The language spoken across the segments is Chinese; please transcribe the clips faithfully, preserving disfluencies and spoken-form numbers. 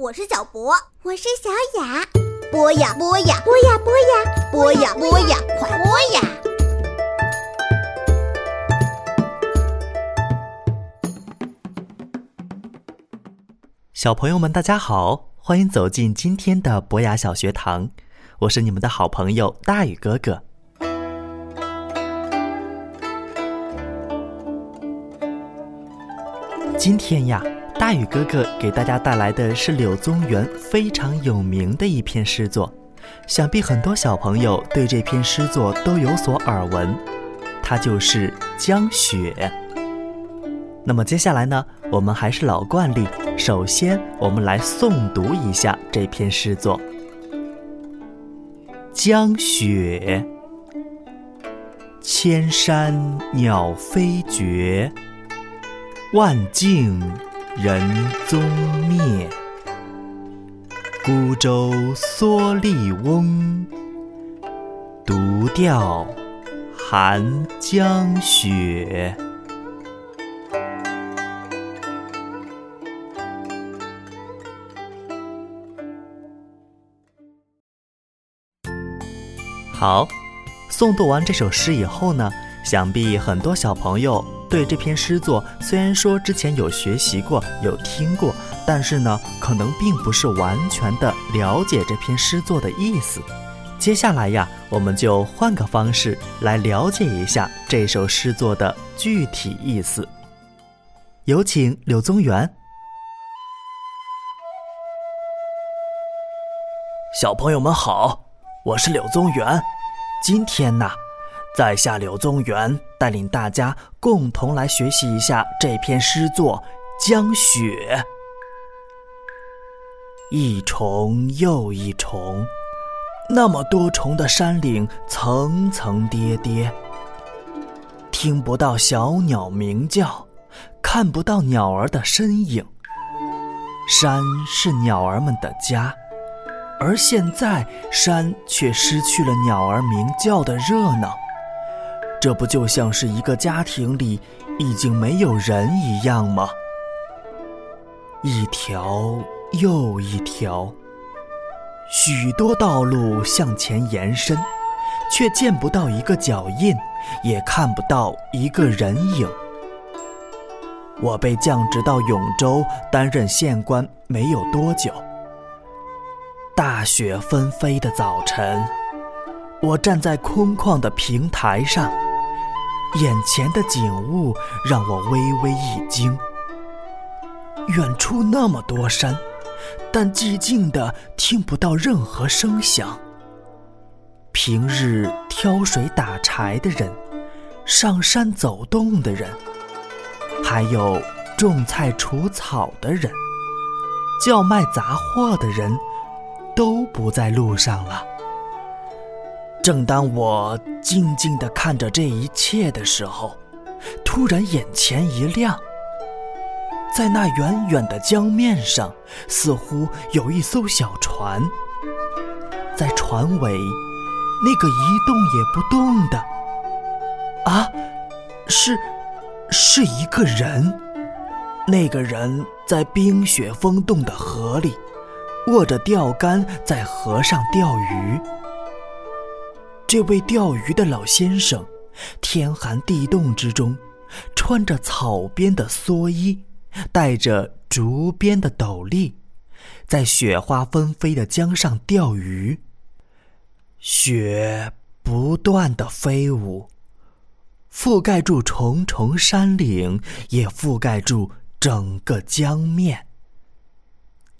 我是小博，我是小雅。播呀播呀播呀播呀播呀播呀，快播呀！小朋友们，大家好，欢迎走进今天的博雅小学堂，我是你们的好朋友大宇哥哥。今天呀，大宇哥哥给大家带来的是柳宗元非常有名的一篇诗作，想必很多小朋友对这篇诗作都有所耳闻，它就是《江雪》。那么接下来呢，我们还是老惯例，首先我们来诵读一下这篇诗作。江雪，千山鸟飞绝，万径人踪灭，孤舟蓑笠翁，独钓寒江雪。好，诵读完这首诗以后呢，想必很多小朋友对这篇诗作虽然说之前有学习过有听过，但是呢可能并不是完全的了解这篇诗作的意思。接下来呀，我们就换个方式来了解一下这首诗作的具体意思。有请柳宗元。小朋友们好，我是柳宗元。今天呢，在下柳宗元带领大家共同来学习一下这篇诗作《江雪》。一重又一重，那么多重的山岭层层叠叠，听不到小鸟鸣叫，看不到鸟儿的身影。山是鸟儿们的家，而现在山却失去了鸟儿鸣叫的热闹。这不就像是一个家庭里已经没有人一样吗？一条又一条，许多道路向前延伸，却见不到一个脚印，也看不到一个人影。我被降职到永州担任县官没有多久，大雪纷飞的早晨，我站在空旷的平台上，眼前的景物让我微微一惊。远处那么多山，但寂静的听不到任何声响。平日挑水打柴的人，上山走动的人，还有种菜除草的人，叫卖杂货的人，都不在路上了。正当我静静地看着这一切的时候，突然眼前一亮，在那远远的江面上，似乎有一艘小船。在船尾，那个一动也不动的，啊，是，是一个人。那个人在冰雪封冻的河里，握着钓竿在河上钓鱼。这位钓鱼的老先生，天寒地冻之中，穿着草编的蓑衣，戴着竹编的斗笠，在雪花纷飞的江上钓鱼。雪不断地飞舞，覆盖住重重山岭，也覆盖住整个江面。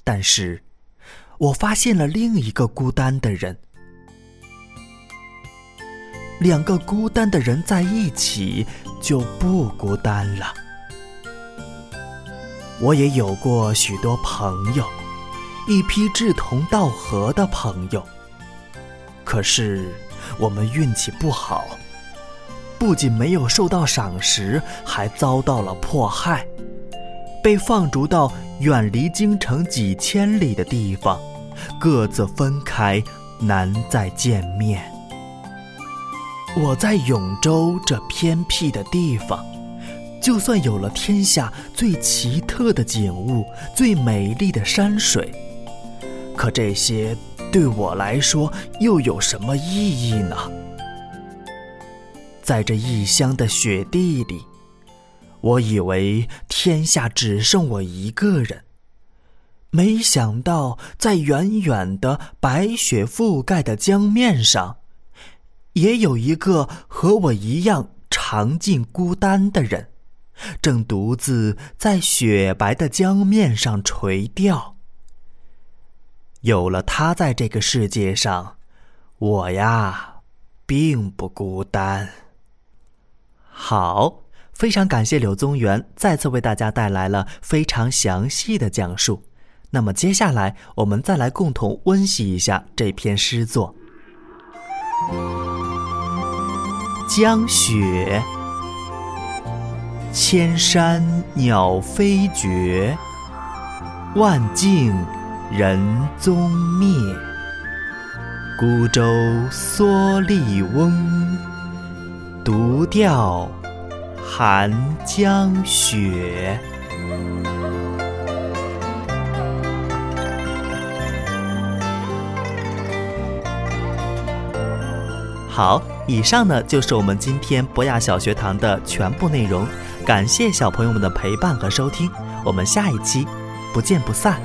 但是，我发现了另一个孤单的人。两个孤单的人在一起就不孤单了。我也有过许多朋友，一批志同道合的朋友。可是我们运气不好，不仅没有受到赏识，还遭到了迫害，被放逐到远离京城几千里的地方，各自分开，难再见面。我在永州这偏僻的地方，就算有了天下最奇特的景物，最美丽的山水，可这些对我来说又有什么意义呢？在这异乡的雪地里，我以为天下只剩我一个人，没想到在远远的白雪覆盖的江面上，也有一个和我一样尝尽孤单的人，正独自在雪白的江面上垂钓。有了他在这个世界上，我呀并不孤单。好，非常感谢柳宗元再次为大家带来了非常详细的讲述。那么接下来我们再来共同温习一下这篇诗作。江雪，千山鸟飞绝，万径人踪灭。孤舟蓑笠翁，独钓寒江雪。好，以上呢就是我们今天博雅小学堂的全部内容，感谢小朋友们的陪伴和收听，我们下一期不见不散。